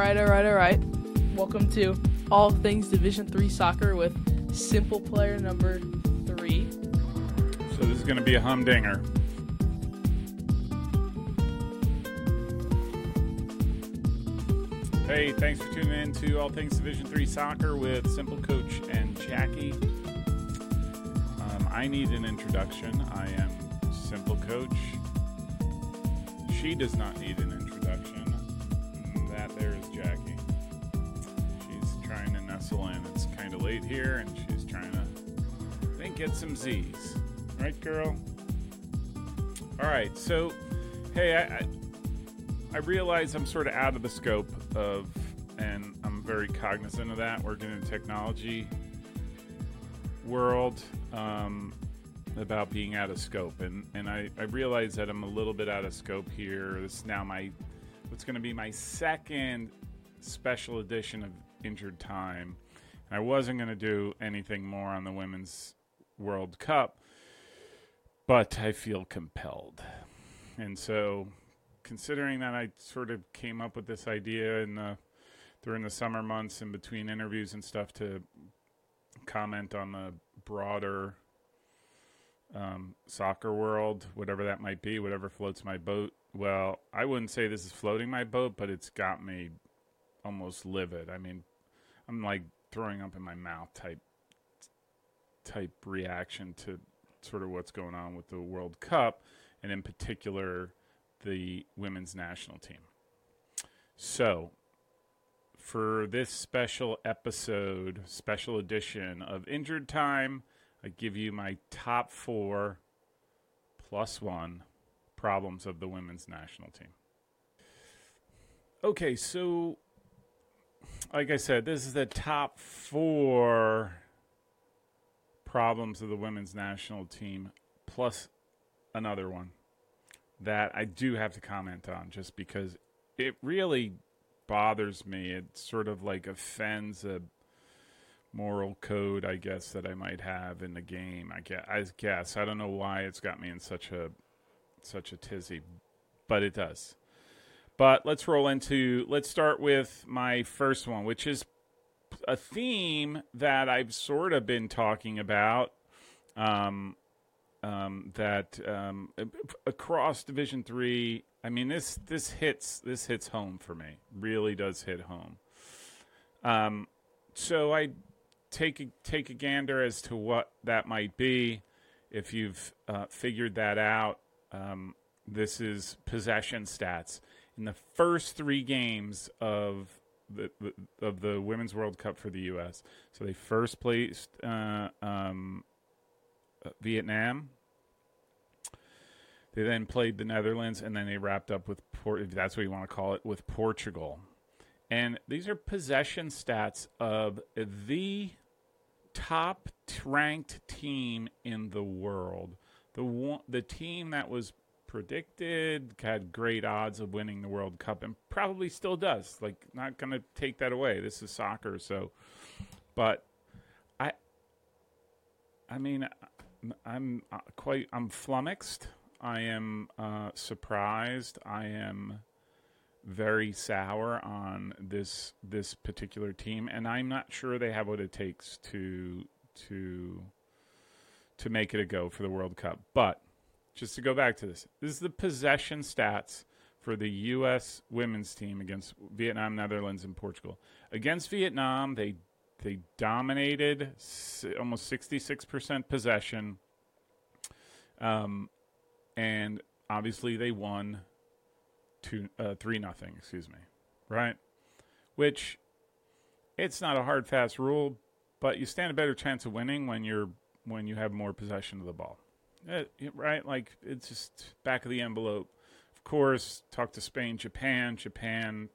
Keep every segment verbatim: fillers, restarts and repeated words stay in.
right, all right, all right. Welcome to All Things Division three Soccer with Simple Player number three. So this is going to be a humdinger. Hey, thanks for tuning in to All Things Division three Soccer with Simple Coach and Jackie. Um, I need an introduction. I am Simple Coach. She does not need an introduction. That there is Jackie. She's trying to nestle in. It's kind of late here, and she's trying to think get some Z's. Right, girl? All right, so, hey, I, I, I realize I'm sort of out of the scope of, and I'm very cognizant of that, working in the technology world. Um... about being out of scope, and and I, I realize that I'm a little bit out of scope here. This is now my what's going to be my second special edition of Injured Time, and I wasn't going to do anything more on the Women's World Cup, but I feel compelled. And so, considering that I sort of came up with this idea in the, during the summer months in between interviews and stuff, to comment on the broader Um, soccer world, whatever that might be, whatever floats my boat. Well, I wouldn't say this is floating my boat, but it's got me almost livid. I mean, I'm like throwing up in my mouth type type reaction to sort of what's going on with the World Cup, and in particular, the women's national team. So, for this special episode, special edition of Injured Time, I give you my top four plus one problems of the women's national team. Okay, so like I said, this is the top four problems of the women's national team plus another one that I do have to comment on just because it really bothers me. It sort of like offends a moral code, I guess, that I might have in the game. I guess, I guess I don't know why it's got me in such a such a tizzy, but it does. But let's roll into. Let's start with my first one, which is a theme that I've sort of been talking about. Um, um, that um, across Division three. I mean, this this hits this hits home for me. Really does hit home. Um, so I. Take a, take a gander as to what that might be. If you've uh, figured that out, um, this is possession stats. In the first three games of the of the Women's World Cup for the U S, so they first placed uh, um, Vietnam. They then played the Netherlands, and then they wrapped up with Port- if that's what you want to call it, with Portugal. And these are possession stats of the top-ranked team in the world. The one, the team that was predicted had great odds of winning the World Cup and probably still does. Like, not going to take that away. This is soccer, so. But I, I mean, I'm quite. I'm flummoxed. I am uh, surprised. I am. Very sour on this this particular team, and I'm not sure they have what it takes to to to make it a go for the World Cup. But just to go back to this, this is the possession stats for the U S women's team against Vietnam, Netherlands, and Portugal. Against Vietnam, they they dominated almost sixty-six percent possession, um, and obviously they won. Two, uh, three nothing, excuse me, right? Which, it's not a hard fast rule, but you stand a better chance of winning when you're when you have more possession of the ball, uh, right? Like, it's just back of the envelope. Of course, talk to Spain, Japan, Japan,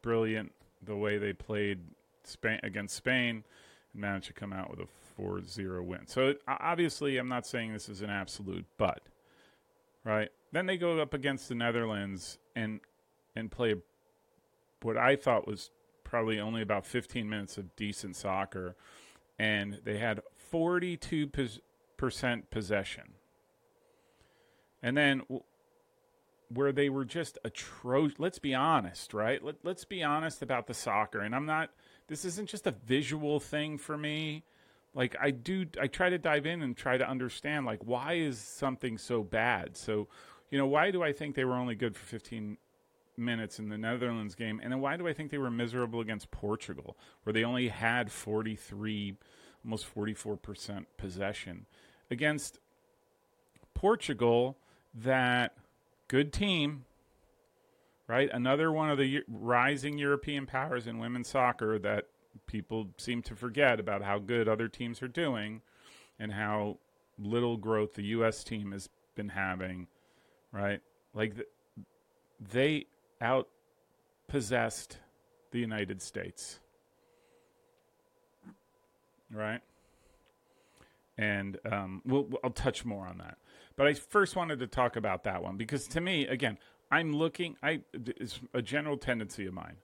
brilliant the way they played Spain against Spain, and managed to come out with a four zero win. So it, obviously, I'm not saying this is an absolute, but right. Then they go up against the Netherlands and and play what I thought was probably only about fifteen minutes of decent soccer, and they had forty-two percent possession. And then where they were just atrocious. Let's be honest, right? Let, let's be honest about the soccer. And I'm not, this isn't just a visual thing for me. Like I do, I try to dive in and try to understand, like, why is something so bad? So, you know, why do I think they were only good for fifteen minutes in the Netherlands game? And then why do I think they were miserable against Portugal, where they only had forty-three, almost forty-four percent possession against Portugal, that good team, right? Another one of the rising European powers in women's soccer that people seem to forget about how good other teams are doing and how little growth the U S team has been having, right? Like the, they out-possessed the United States, right? And um, we'll, I'll touch more on that. But I first wanted to talk about that one because, to me, again, I'm looking – I it's a general tendency of mine.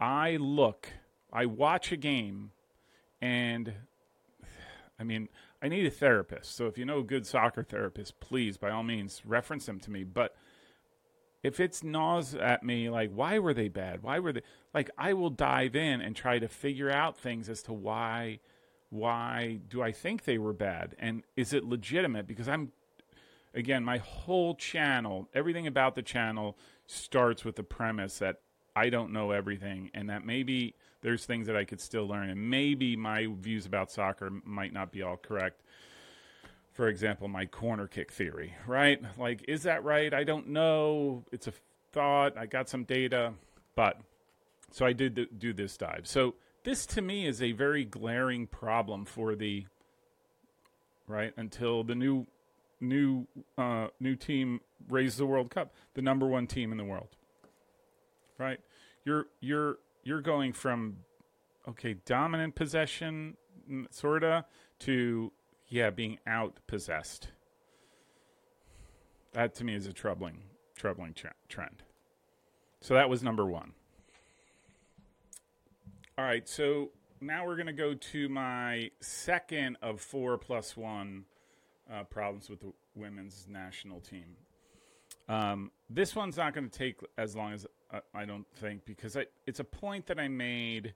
I look – I watch a game and, I mean, I need a therapist. So if you know a good soccer therapist, please, by all means, reference them to me. But if it's gnaws at me, like, why were they bad? Why were they – like, I will dive in and try to figure out things as to why why do I think they were bad, and is it legitimate? Because I'm – again, my whole channel, everything about the channel starts with the premise that I don't know everything and that maybe there's things that I could still learn and maybe my views about soccer might not be all correct. For example, my corner kick theory, right? Like, is that right? I don't know. It's a thought. I got some data, but so I did do this dive. So this to me is a very glaring problem for the, right, until the new, new, uh, new team raised the World Cup, the number one team in the world. Right, you're you're you're going from okay dominant possession sorta to yeah being out possessed. That to me is a troubling troubling tra- trend. So that was number one. All right, so now we're gonna go to my second of four plus one uh, problems with the women's national team. Um, this one's not going to take as long as uh, I don't think, because I, it's a point that I made.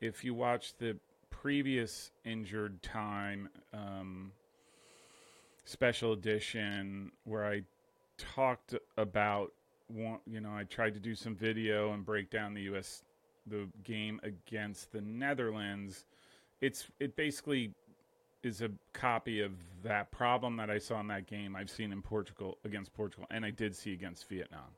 If you watch the previous Injured Time um, special edition, where I talked about, you know, I tried to do some video and break down the U S the game against the Netherlands. It's it basically is a copy of that problem that I saw in that game I've seen in Portugal against Portugal, and I did see against Vietnam.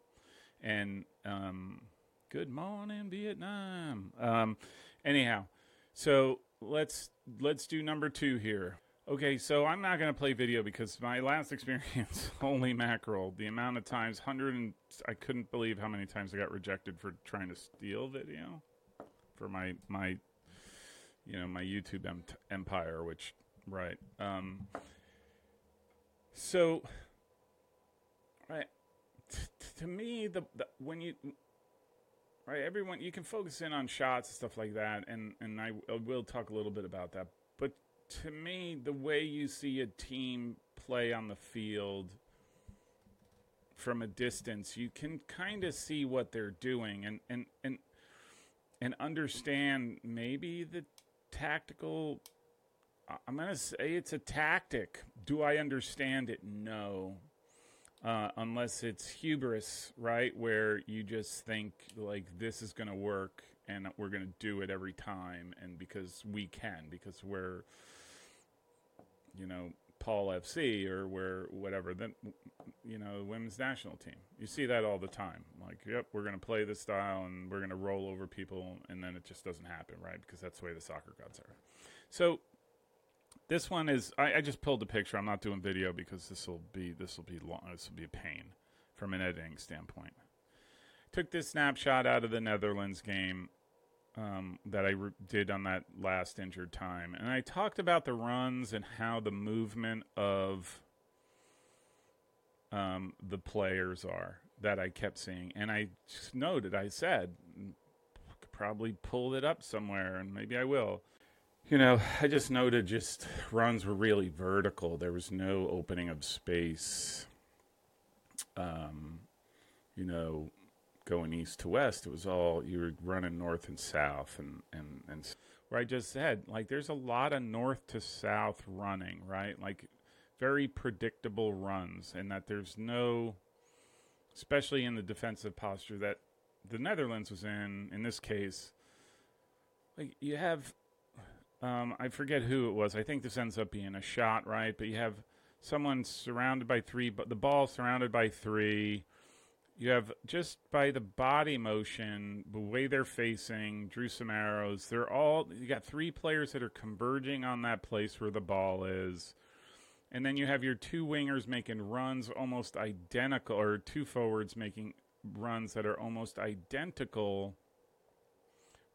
And um, good morning, Vietnam. Um, anyhow, so let's let's do number two here. Okay, so I'm not going to play video because my last experience, holy mackerel, the amount of times, hundred and I couldn't believe how many times I got rejected for trying to steal video for my my you know my YouTube em- empire, which. Right. Um, so, right, t- to me, the, the when you, right, everyone, you can focus in on shots and stuff like that, and, and I, I will talk a little bit about that. But to me, the way you see a team play on the field from a distance, you can kind of see what they're doing and, and, and, and understand maybe the tactical – I'm going to say it's a tactic. Do I understand it? No. Uh, unless it's hubris, right? Where you just think, like, this is going to work and we're going to do it every time. And because we can, because we're, you know, Paul F C or we're whatever, then, you know, the women's national team. You see that all the time. Like, yep, we're going to play this style and we're going to roll over people. And then it just doesn't happen, right? Because that's the way the soccer gods are. So, this one is, I, I just pulled a picture. I'm not doing video because this will be, this will be long. This will be a pain from an editing standpoint. Took this snapshot out of the Netherlands game um, that I re- did on that last Injured Time. And I talked about the runs and how the movement of um, the players are that I kept seeing. And I just noted, I said, I could probably pull it up somewhere and maybe I will. You know, I just noted just runs were really vertical. There was no opening of space. Um, you know, going east to west. It was all, you were running north and south, and, and, and where I just said, like, there's a lot of north to south running, right? Like, very predictable runs, and that there's no, especially in the defensive posture that the Netherlands was in, in this case, like, you have, um, I forget who it was. I think this ends up being a shot, right? But you have someone surrounded by three, but the ball surrounded by three. You have, just by the body motion, the way they're facing, drew some arrows. They're all, you got three players that are converging on that place where the ball is. And then you have your two wingers making runs almost identical, or two forwards making runs that are almost identical,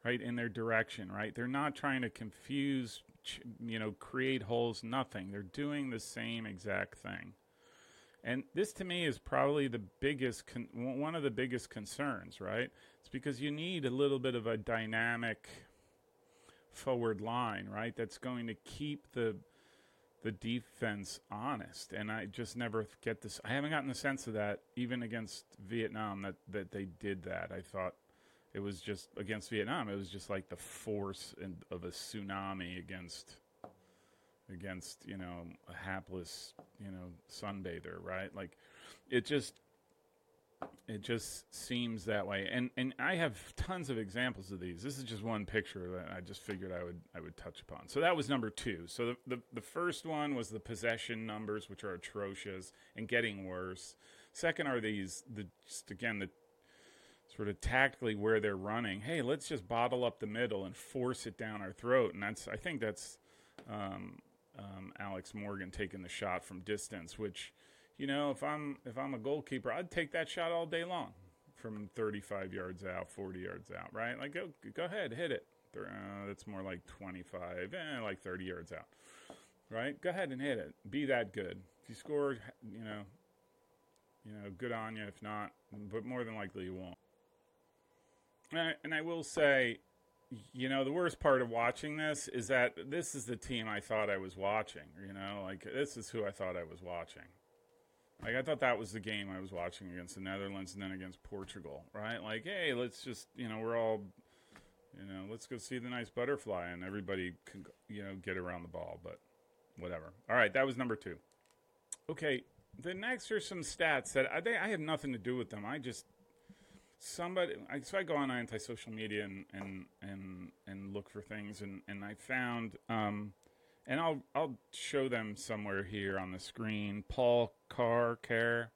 right, in their direction, right? They're not trying to confuse, you know, create holes, nothing. They're doing the same exact thing. And this, to me, is probably the biggest, con- one of the biggest concerns, right? It's because you need a little bit of a dynamic forward line, right? That's going to keep the the defense honest. And I just never get this. I haven't gotten the sense of that, even against Vietnam, that, that they did that. I thought it was just, against Vietnam, it was just like the force in, of a tsunami against against, you know, a hapless, you know, sunbather, right? Like, it just, it just seems that way. And, and I have tons of examples of these. This is just one picture that I just figured I would, I would touch upon. So that was number two. So the, the, the first one was the possession numbers, which are atrocious and getting worse. Second are these, the, just again, the sort of tactically where they're running. Hey, let's just bottle up the middle and force it down our throat. And that's, I think that's, um, Um, Alex Morgan taking the shot from distance, which, you know, if I'm if I'm a goalkeeper, I'd take that shot all day long from thirty-five yards out, forty yards out, right? Like, go, go ahead, hit it. Uh, that's more like twenty-five, eh, like thirty yards out, right? Go ahead and hit it. Be that good. If you score, you know, you know, good on you. If not, but more than likely you won't. And I, and I will say, you know, the worst part of watching this is that this is the team I thought I was watching, you know, like, this is who I thought I was watching. Like, I thought that was the game I was watching against the Netherlands and then against Portugal, right? Like, hey, let's just, you know, we're all, you know, let's go see the nice butterfly and everybody can, you know, get around the ball, but whatever. All right, that was number two. Okay, the next are some stats that I think I have nothing to do with them. I just, Somebody, so I go on anti-social media and and, and, and look for things, and, and I found, um, and I'll I'll show them somewhere here on the screen. Paul Carr, Carr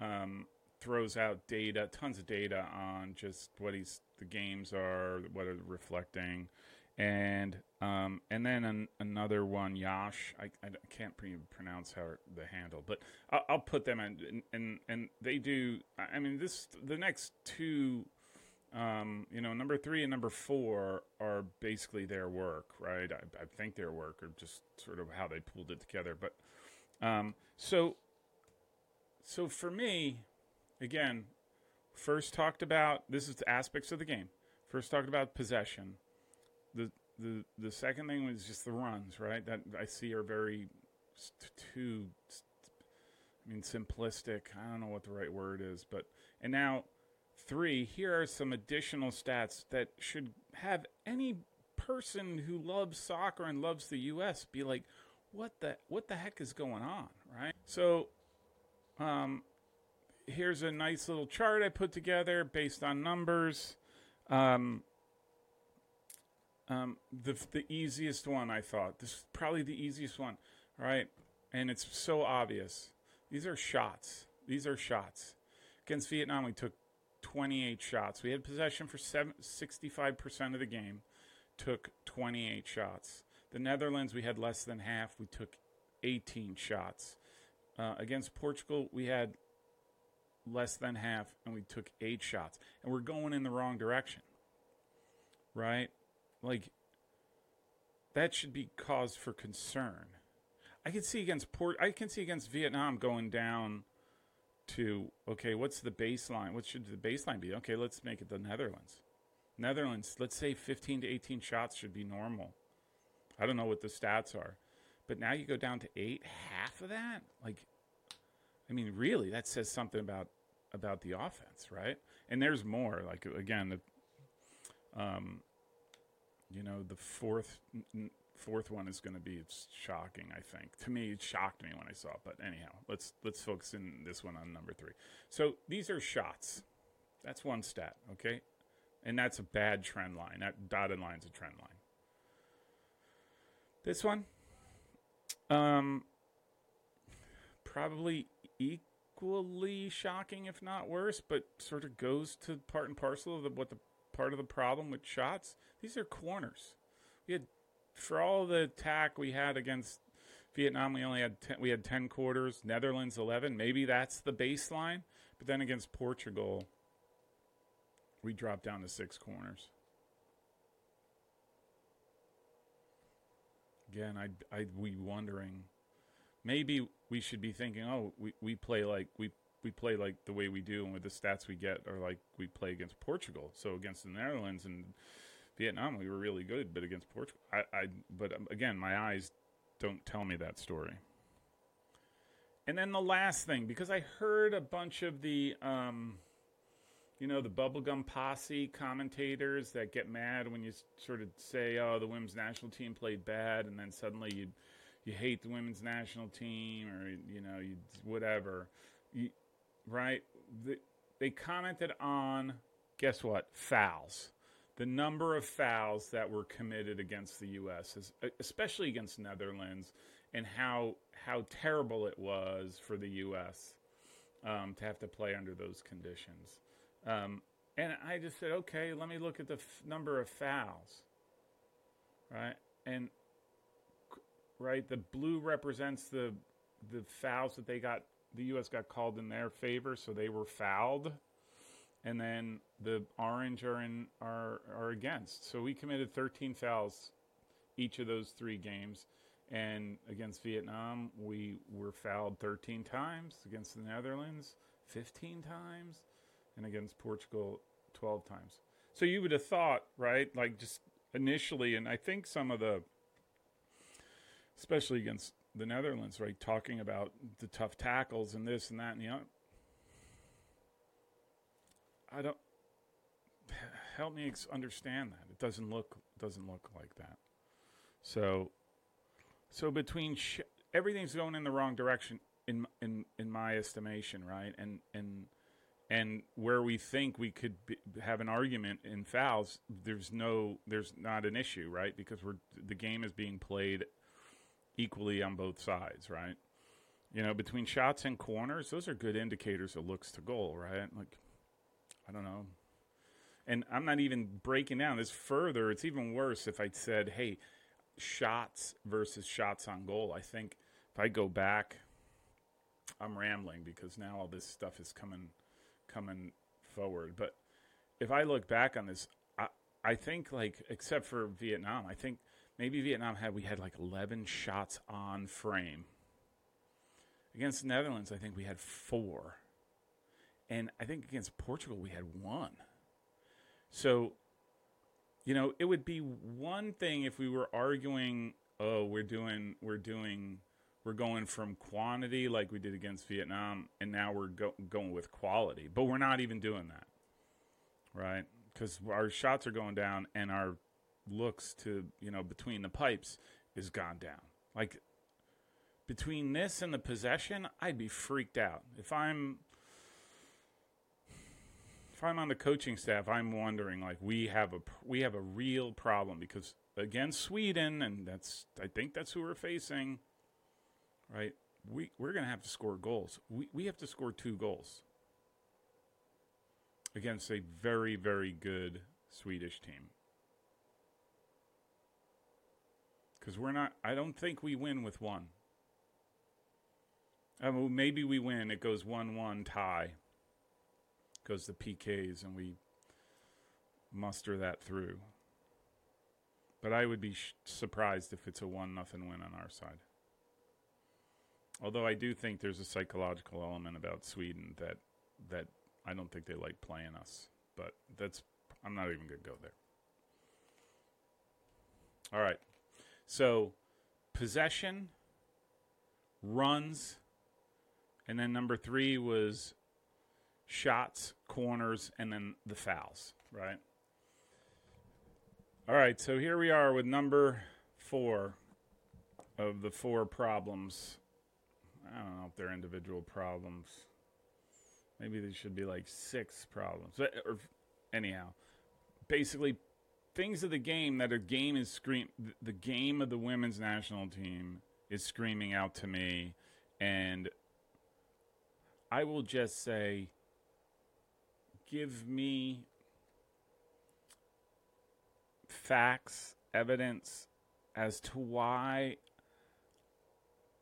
um, throws out data, tons of data on just what he's the games are, what are they reflecting, and um, and then an, another one, Yash. I, I can't pre- pronounce how the handle, but I'll, I'll put them in, and and they do. I mean, this the next two, um, you know, number three and number four are basically their work, right? I, I think their work, or just sort of how they pulled it together. But um, so so for me, again, first talked about this is the aspects of the game. First talked about possession. The, the the second thing was just the runs, right? That I see are very st- too, st- I mean, simplistic. I don't know what the right word is, but and now three. Here are some additional stats that should have any person who loves soccer and loves the U S be like, what the what the heck is going on, right? So, um, here's a nice little chart I put together based on numbers. Um. Um, the the easiest one, I thought. This is probably the easiest one, right? And it's so obvious. These are shots. These are shots. Against Vietnam, we took twenty-eight shots. We had possession for sixty-five percent of the game, took twenty-eight shots. The Netherlands, we had less than half. We took eighteen shots. Uh, against Portugal, we had less than half, and we took eight shots. And we're going in the wrong direction, right? Like, that should be cause for concern. I can see against Port. I can see against Vietnam going down to, okay, what's the baseline? What should the baseline be? Okay, let's make it the Netherlands. Netherlands, let's say fifteen to eighteen shots should be normal. I don't know what the stats are. But now you go down to eight, half of that? Like, I mean, really, that says something about about the offense, right? And there's more. Like, again, the, um, you know, the fourth n- fourth one is going to be shocking, I think. To me, it shocked me when I saw it. But anyhow, let's let's focus in this one on number three. So these are shots. That's one stat, okay? And that's a bad trend line. That dotted line's a trend line. This one, um, probably equally shocking, if not worse, but sort of goes to part and parcel of the, what the part of the problem with shots. These are corners. We had, for all the attack we had against Vietnam, we only had ten, we had ten quarters. Netherlands eleven. Maybe that's the baseline. But then against Portugal, we dropped down to six corners. Again, I'd, I'd be wondering, maybe we should be thinking, oh, we, we play like we, we play like the way we do, and with the stats we get are like we play against Portugal. So against the Netherlands and Vietnam, we were really good, but against Portugal, I, I but again, my eyes don't tell me that story. And then the last thing, because I heard a bunch of the, um, you know, the bubblegum posse commentators that get mad when you sort of say, oh, the women's national team played bad, and then suddenly you you hate the women's national team, or, you know, you whatever. You, right? The, they commented on, guess what? Fouls. The number of fouls that were committed against the U S, especially against Netherlands, and how how terrible it was for the U S um, to have to play under those conditions. Um, and I just said, okay, let me look at the f- number of fouls, right? And right, the blue represents the the fouls that they got. The U S got called in their favor, so they were fouled. And then the orange are in are are against. So we committed thirteen fouls each of those three games. And against Vietnam, we were fouled thirteen times. Against the Netherlands, fifteen times. And against Portugal, twelve times. So you would have thought, right, like just initially, and I think some of the, especially against the Netherlands, right, talking about the tough tackles and this and that and the other. I don't, help me ex- understand that. It doesn't look, doesn't look like that. So, so between, sh- everything's going in the wrong direction in, in, in my estimation, right? And, and, And where we think we could be, have an argument in fouls, there's no, there's not an issue, right? Because we're the game is being played equally on both sides, right? You know, between shots and corners, those are good indicators of looks to goal, right? Like, I don't know. And I'm not even breaking down this further. It's even worse if I said, hey, shots versus shots on goal. I think if I go back, I'm rambling because now all this stuff is coming coming forward. But if I look back on this, I, I think like, except for Vietnam, I think maybe Vietnam had, we had like eleven shots on frame. Against the Netherlands, I think we had four. And I think against Portugal, we had one. So, you know, it would be one thing if we were arguing, oh, we're doing, we're doing, we're going from quantity like we did against Vietnam, and now we're go- going with quality. But we're not even doing that, right? Because our shots are going down, and our looks to, you know, between the pipes is gone down. Like, between this and the possession, I'd be freaked out. If I'm if I'm on the coaching staff, I'm wondering, like, we have a, we have a real problem. Because against Sweden, and that's I think that's who we're facing, right? We, we're going to have to score goals. We we have to score two goals against a very, very good Swedish team. Because we're not, I don't think we win with one. I mean, maybe we win. It goes one one tie. Goes to P Ks and we muster that through. But I would be sh- surprised if it's a one nothing win on our side. Although I do think there's a psychological element about Sweden that that I don't think they like playing us. But that's, I'm not even going to go there. All right. So possession, runs, and then number three was shots, corners, and then the fouls, right? All right, so here we are with number four of the four problems. I don't know if they're individual problems. Maybe they should be like six problems. But, or anyhow, basically things of the game that a game is scream. The game of the women's national team is screaming out to me, and I will just say, give me facts, evidence as to why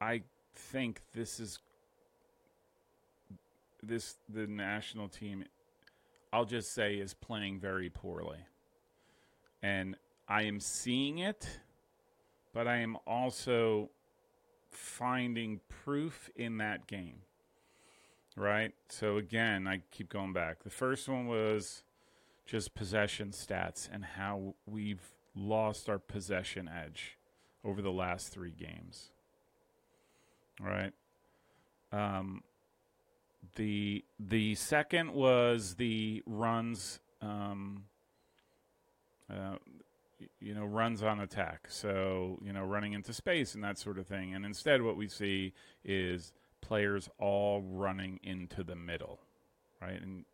I think this is this the national team, I'll just say, is playing very poorly. And I am seeing it, but I am also finding proof in that game, right? So again, I keep going back. The first one was just possession stats and how we've lost our possession edge over the last three games, right? Um, the the second was the runs, um, uh, you know, runs on attack. So, you know, running into space and that sort of thing. And instead what we see is players all running into the middle, right? And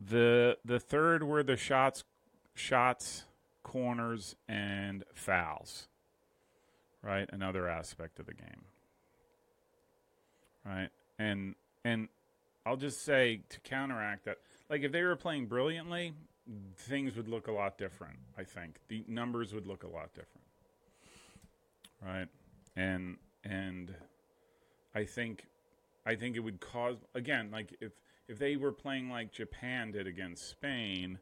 the the third were the shots, shots, corners, and fouls, right? Another aspect of the game, right? And and I'll just say, to counteract that, like if they were playing brilliantly, things would look a lot different. I think the numbers would look a lot different, right? And and I think I think it would cause, again, like if. If they were playing like Japan did against Spain,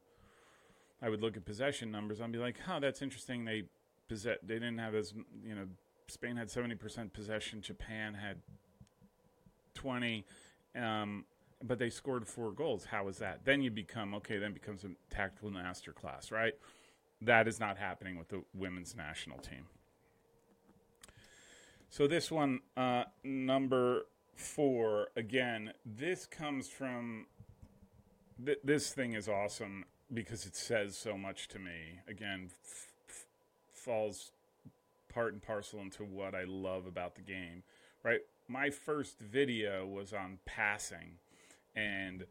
I would look at possession numbers. I'd be like, "Oh, that's interesting. They possess. They didn't have as you know. Spain had seventy percent possession. Japan had twenty, um, but they scored four goals. How is that?" Then you become okay. Then becomes a tactical masterclass, right? That is not happening with the women's national team. So this one, uh, number. Four, again, this comes from th- this thing is awesome because it says so much to me. Again, f- f- falls part and parcel into what I love about the game, right? My first video was on passing and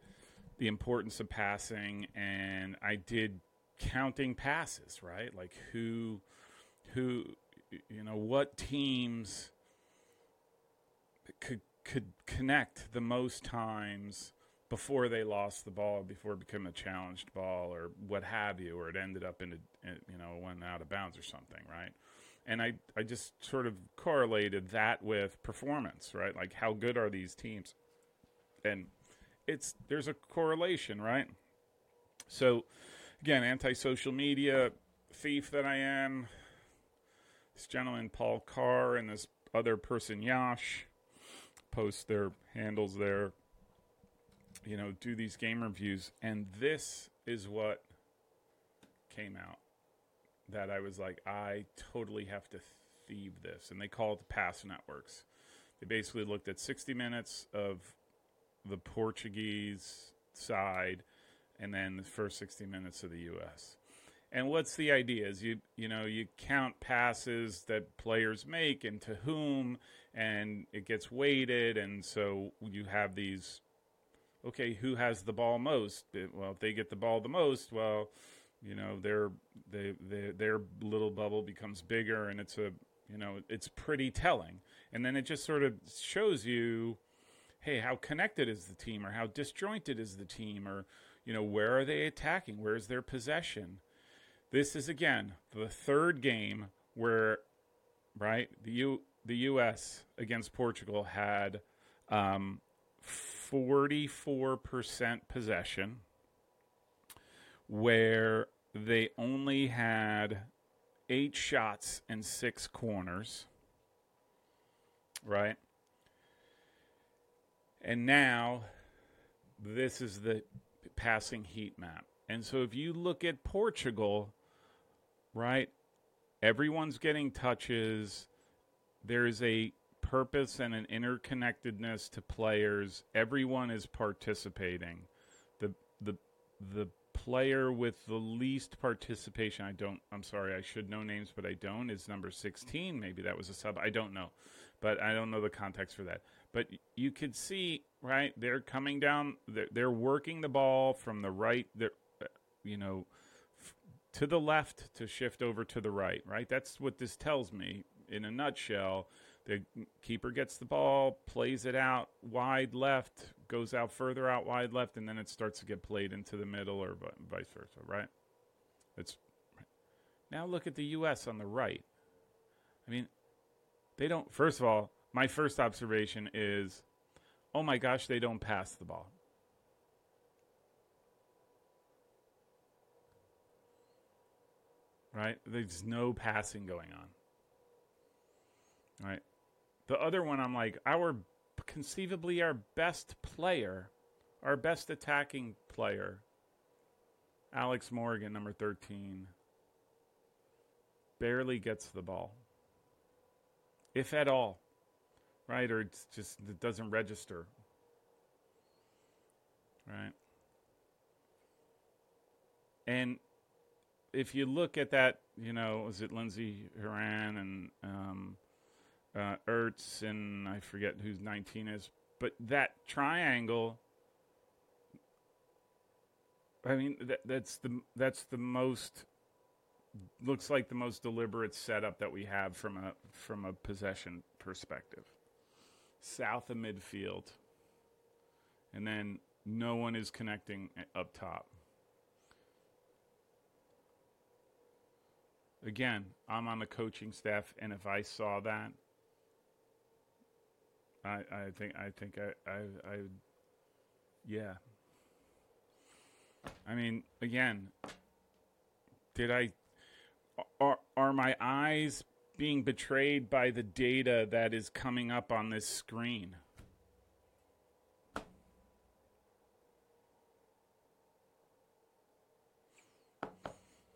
the importance of passing, and I did counting passes, right? Like who, who, you know, what teams could could connect the most times before they lost the ball, before it became a challenged ball or what have you, or it ended up in a, you know, went out of bounds or something, right? And I, I just sort of correlated that with performance, right? Like how good are these teams? And it's, there's a correlation, right? So again, anti-social media thief that I am, this gentleman, Paul Carr, and this other person, Yash, post their handles there, you know, do these game reviews. And this is what came out that I was like, I totally have to thieve this. And they call it the pass networks. They basically looked at sixty minutes of the Portuguese side and then the first sixty minutes of the U S And what's the idea is you, you know, you count passes that players make and to whom, and it gets weighted. And so you have these, okay, who has the ball most? Well, if they get the ball the most, well, you know, their, they, they, their little bubble becomes bigger, and it's a, you know, it's pretty telling. And then it just sort of shows you, hey, how connected is the team, or how disjointed is the team, or, you know, where are they attacking? Where's their possession? This is, again, the third game where, right, the U, the U S against Portugal had um, forty-four percent possession, where they only had eight shots and six corners, right? And now this is the passing heat map. And so if you look at Portugal, right, everyone's getting touches. There is a purpose and an interconnectedness to players. Everyone is participating. The the the player with the least participation, I don't, I'm sorry, I should know names, but I don't, is number sixteen. Maybe that was a sub. I don't know, but I don't know the context for that. But you could see, right, they're coming down, they're, they're working the ball from the right, they're, you know, f- to the left to shift over to the right, right? That's what this tells me in a nutshell. The keeper gets the ball, plays it out wide left, goes out further out wide left, and then it starts to get played into the middle or vice versa, right? It's now look at the U S on the right. I mean, they don't, first of all, my first observation is, oh my gosh, they don't pass the ball. Right? There's no passing going on. Right? The other one, I'm like, our conceivably our best player, our best attacking player, Alex Morgan, number thirteen, barely gets the ball, if at all. Right? Or it's just, it doesn't register. Right? And if you look at that, you know, was it Lindsay Horan and um, uh, Ertz and I forget who's nineteen is, but that triangle, I mean, that, that's the that's the most, looks like the most deliberate setup that we have from a from a possession perspective. South of midfield, and then no one is connecting up top. Again, I'm on the coaching staff, and if I saw that, I I think I think I I, I yeah. I mean, again, did I are are my eyes being betrayed by the data that is coming up on this screen?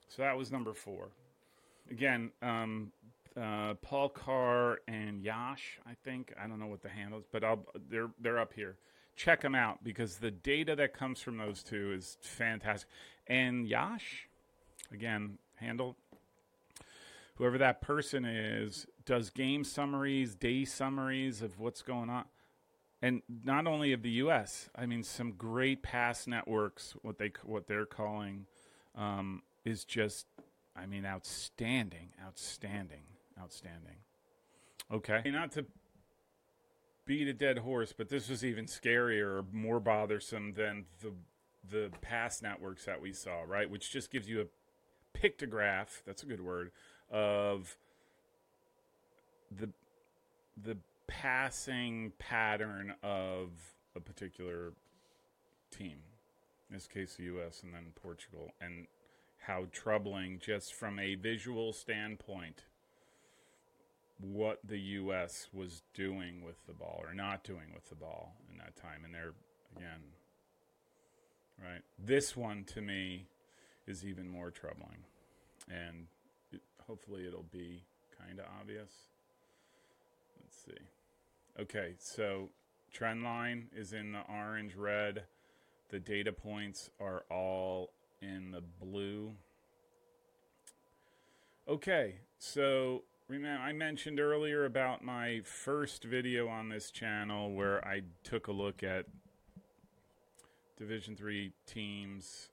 So that was number four. Again, um, uh, Paul Carr and Yash, I think. I don't know what the handle is, but I'll, they're they're up here. Check them out because the data that comes from those two is fantastic. And Yash, again, handle, whoever that person is, does game summaries, day summaries of what's going on. And not only of the U S, I mean, some great pass networks, what, they, what they're calling um, is just, I mean, outstanding, outstanding, outstanding. Okay. Not to beat a dead horse, but this was even scarier or more bothersome than the the pass networks that we saw, right? Which just gives you a pictograph, that's a good word, of the the passing pattern of a particular team, in this case the U S and then Portugal, and how troubling just from a visual standpoint what the U S was doing with the ball or not doing with the ball in that time. And they're, again, right? This one to me is even more troubling, and hopefully it'll be kind of obvious. Let's see. Okay, so trend line is in the orange, red. The data points are all in the blue. Okay, so remember I mentioned earlier about my first video on this channel where I took a look at Division three teams,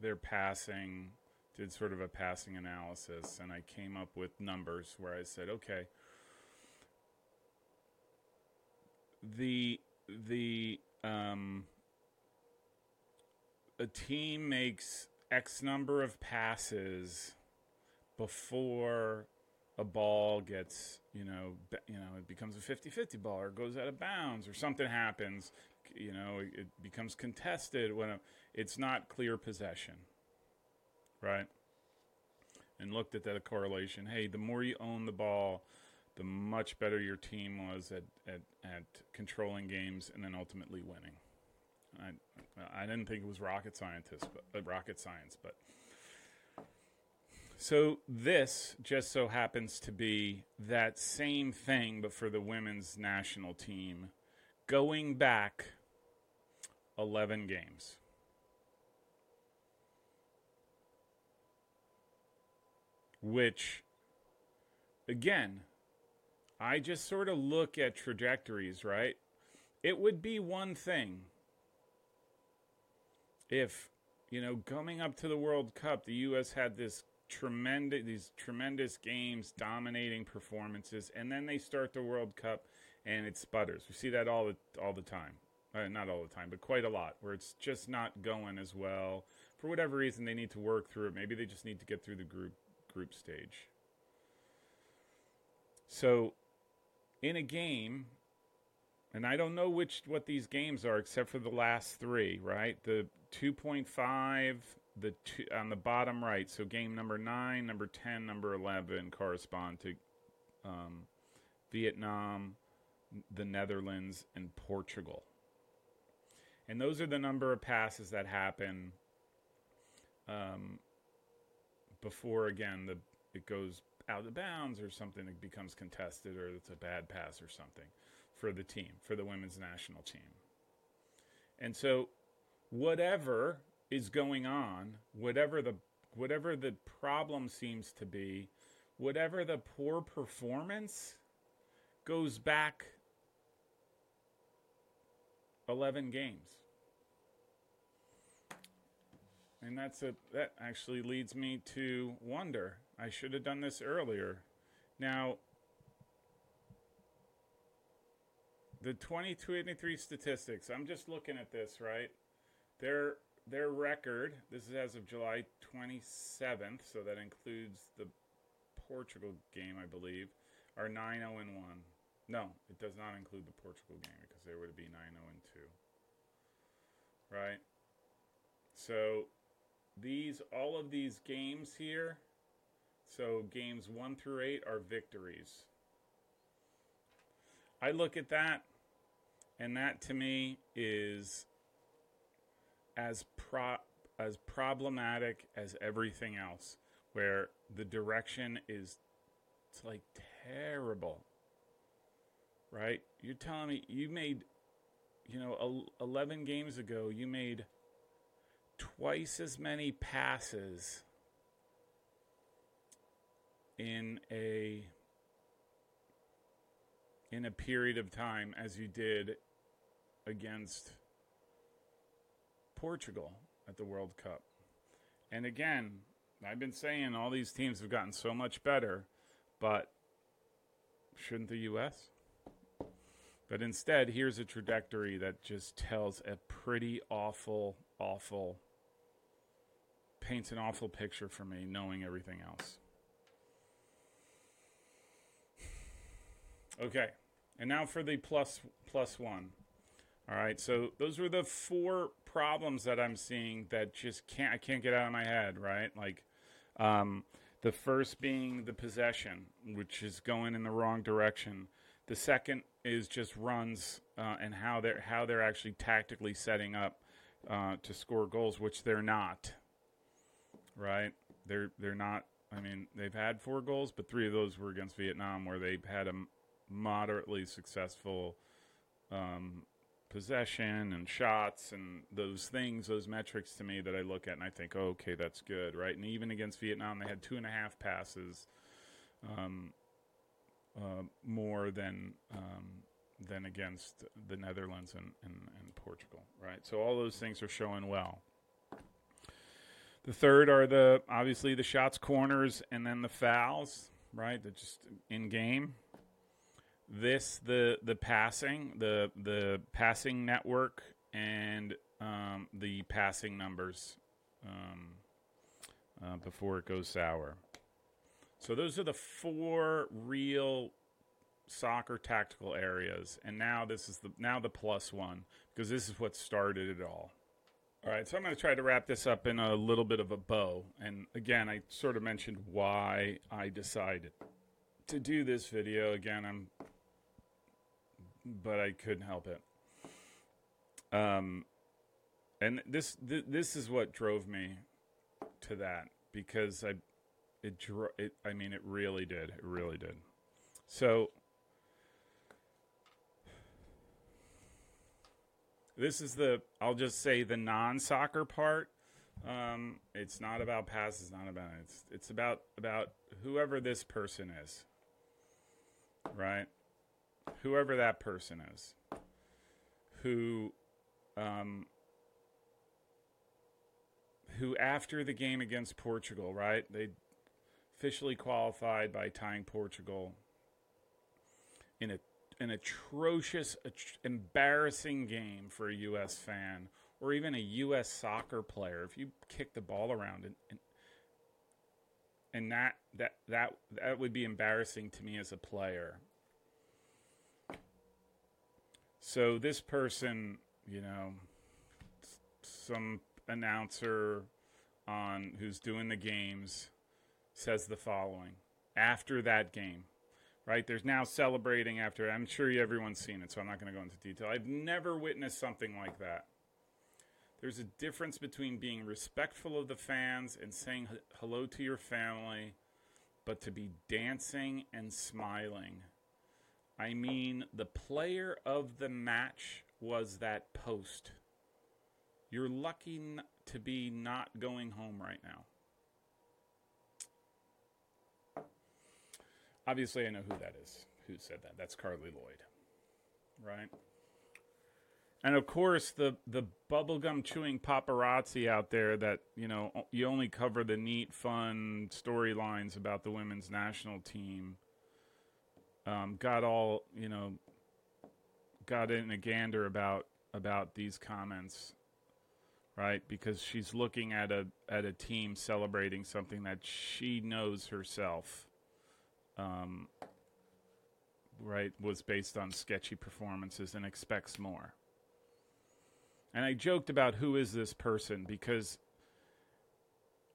their passing, did sort of a passing analysis, and I came up with numbers where I said, okay, the the um, a team makes X number of passes before a ball gets, you know, be, you know, it becomes a fifty-fifty ball or goes out of bounds or something happens, you know, it, it becomes contested when a, it's not clear possession. Right, and looked at that correlation. Hey, the more you own the ball, the much better your team was at at, at controlling games and then ultimately winning. And I I didn't think it was rocket scientist, but uh, rocket science, but So this just so happens to be that same thing, but for the women's national team, going back eleven games. Which, again, I just sort of look at trajectories, right? It would be one thing if, you know, coming up to the World Cup, the U S had this tremendous, these tremendous games, dominating performances, and then they start the World Cup and it sputters. We see that all the, all the time. Uh, not all the time, but quite a lot, where it's just not going as well. For whatever reason, they need to work through it. Maybe they just need to get through the group group stage. So, in a game, and I don't know which what these games are except for the last three, right? The two point five, the two, on the bottom right. So game number nine, number ten, number eleven correspond to um, Vietnam, the Netherlands, and Portugal. And those are the number of passes that happen um, before, again, the it goes out of bounds or something that becomes contested, or it's a bad pass or something for the team, for the women's national team. And so whatever is going on, whatever the whatever the problem seems to be, whatever the poor performance, goes back eleven games. And that's a that actually leads me to wonder. I should have done this earlier. Now, the twenty twenty-three statistics, I'm just looking at this, right? Their their record, this is as of July twenty-seventh, so that includes the Portugal game, I believe, are nine oh one. No, it does not include the Portugal game because there would be nine oh two. Right? So, these all of these games here, so games one through eight are victories. I look at that, and that to me is as pro- as problematic as everything else, where the direction is, it's like terrible, right? You're telling me you made, you know, eleven games ago, you made twice as many passes in a in a period of time as you did against Portugal at the World Cup. And again, I've been saying all these teams have gotten so much better, but shouldn't the U S? But instead, here's a trajectory that just tells a pretty awful, awful, paints an awful picture for me, knowing everything else. Okay, and now for the plus plus one. All right, so those were the four problems that I'm seeing that just can't I can't get out of my head, right? Like um, the first being the possession, which is going in the wrong direction. The second is just runs uh, and how they're how they're actually tactically setting up uh, to score goals, which they're not. Right? They're they're not. I mean, they've had four goals, but three of those were against Vietnam, where they had a moderately successful um, possession and shots and those things, those metrics to me that I look at and I think, oh, okay, that's good, right? And even against Vietnam, they had two and a half passes um, uh, more than um, than against the Netherlands and, and, and Portugal, right? So all those things are showing well. The third are the obviously the shots, corners, and then the fouls, right? They're just in game. This the the passing the the passing network and um, the passing numbers um, uh, before it goes sour. So those are the four real soccer tactical areas, and now this is the now the plus one because this is what started it all. All right, so I'm going to try to wrap this up in a little bit of a bow. And again, I sort of mentioned why I decided to do this video. Again, I'm. But I couldn't help it. Um, and this th- this is what drove me to that, because I It, dro- it I mean, it really did. It really did. So this is the, I'll just say the non-soccer part. Um, it's not about passes, not about it. It's, it's about, about whoever this person is, right? Whoever that person is, who, um, who after the game against Portugal, right? They officially qualified by tying Portugal in a an atrocious, at- embarrassing game for a U S fan or even a U S soccer player. If you kick the ball around, and and, and that, that that that would be embarrassing to me as a player. So this person, you know, some announcer on who's doing the games says the following after that game, right? There's now celebrating after. I'm sure everyone's seen it, so I'm not going to go into detail. I've never witnessed something like that. There's a difference between being respectful of the fans and saying h- hello to your family, but to be dancing and smiling. I mean, the player of the match was that post. You're lucky n- to be not going home right now. Obviously, I know who that is, who said that. That's Carly Lloyd, right? And, of course, the, the bubblegum-chewing paparazzi out there that, you know, you only cover the neat, fun storylines about the women's national team um, got all, you know, got in a gander about about these comments, right? Because she's looking at a at a team celebrating something that she knows herself, um, right, was based on sketchy performances and expects more. And I joked about who is this person because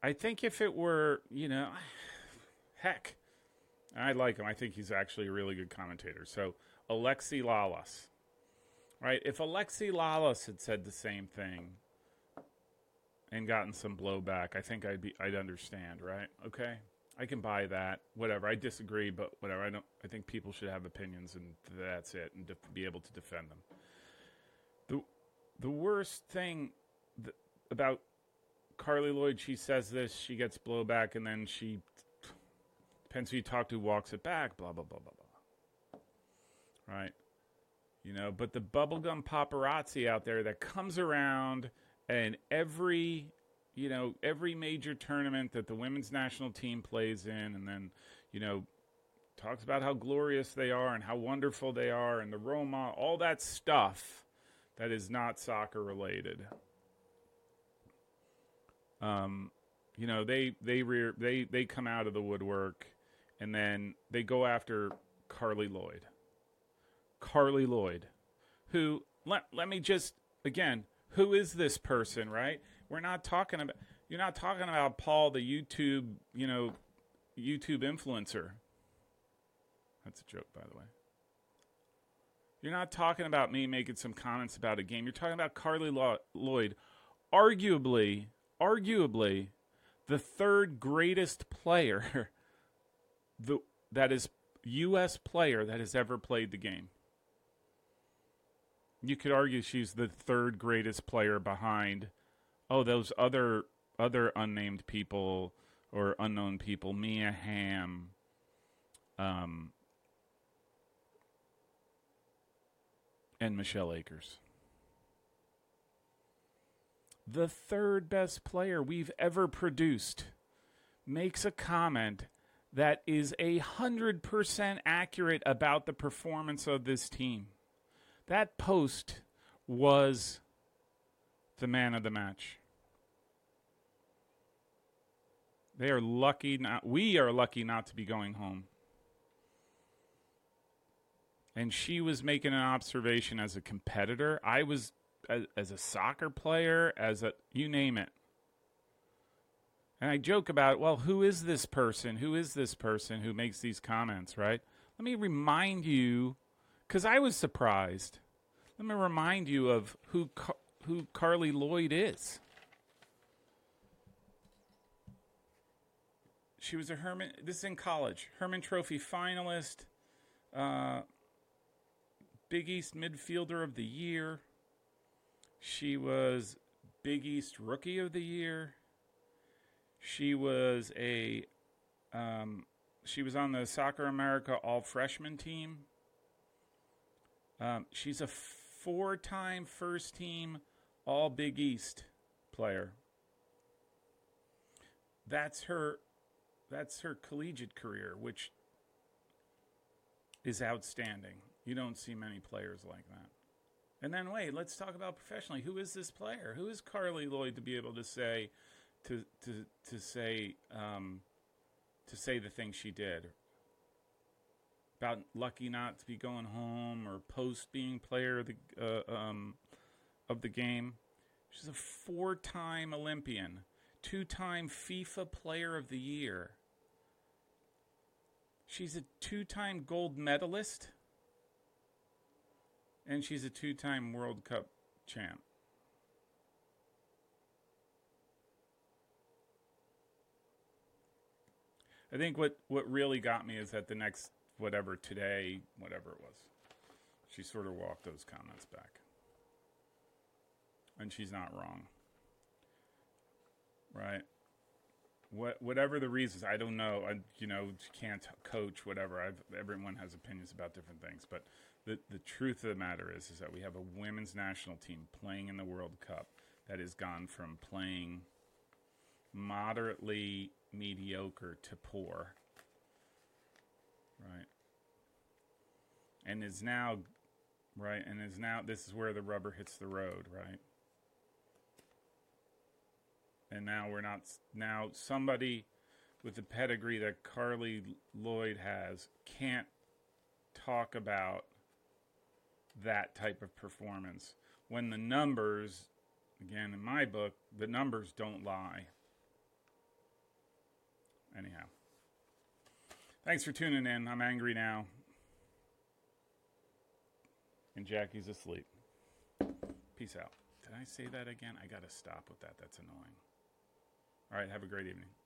I think if it were, you know, heck, I like him. I think he's actually a really good commentator. So Alexi Lalas, right? If Alexi Lalas had said the same thing and gotten some blowback, I think I'd be, I'd understand, right? Okay, I can buy that. Whatever. I disagree, but whatever. I don't. I think people should have opinions, and that's it, and def- be able to defend them. The The worst thing th- about Carly Lloyd, she says this, she gets blowback, and then she, depends who you talk to, walks it back, blah, blah, blah, blah, blah. Right? You know, but the bubblegum paparazzi out there that comes around and every, you know, every major tournament that the women's national team plays in, and then, you know, talks about how glorious they are and how wonderful they are and the Roma, all that stuff. That is not soccer related. Um, you know, they they rear, they they come out of the woodwork, and then they go after Carly Lloyd. Carly Lloyd, who let let me just again, who is this person? Right? We're not talking about you're not talking about Paul, the YouTube you know YouTube influencer. That's a joke, by the way. You're not talking about me making some comments about a game. You're talking about Carly Law- Lloyd, arguably, arguably, the third greatest player, the that is U S player that has ever played the game. You could argue she's the third greatest player behind, oh, those other other unnamed people or unknown people, Mia Hamm, um. and Michelle Akers. The third best player we've ever produced makes a comment that is one hundred percent accurate about the performance of this team. That post was the man of the match. They are lucky not, we are lucky not to be going home. And she was making an observation as a competitor. I was, as, as a soccer player, as a, you name it. And I joke about, well, who is this person? Who is this person who makes these comments, right? Let me remind you, because I was surprised. Let me remind you of who Car- who Carly Lloyd is. She was a Herman. This is in college. Herman Trophy finalist. Uh, Big East Midfielder of the Year. She was Big East Rookie of the Year. She was a. Um, she was on the Soccer America All Freshman team. Um, she's a four-time first team All Big East player. That's her. That's her collegiate career, which is outstanding. You don't see many players like that. And then, wait, let's talk about professionally. Who is this player? Who is Carly Lloyd to be able to say, to to to say, um, to say the thing she did about lucky not to be going home or post being player of the uh, um, of the game? She's a four-time Olympian, two-time FIFA Player of the Year. She's a two-time gold medalist. And she's a two-time World Cup champ. I think what, what really got me is that the next, whatever, today, whatever it was, she sort of walked those comments back. And she's not wrong. Right? What, whatever the reasons, I don't know. I, you know, can't coach, whatever. I've, everyone has opinions about different things. But the, the truth of the matter is, is that we have a women's national team playing in the World Cup that has gone from playing moderately mediocre to poor. Right. And is now, right, and is now, this is where the rubber hits the road, right? And now we're not, now somebody with the pedigree that Carly Lloyd has can't talk about that type of performance when the numbers, again, in my book, the numbers don't lie. Anyhow, thanks for tuning in. I'm angry now. And Jackie's asleep. Peace out. Did I say that again? I got to stop with that. That's annoying. All right, have a great evening.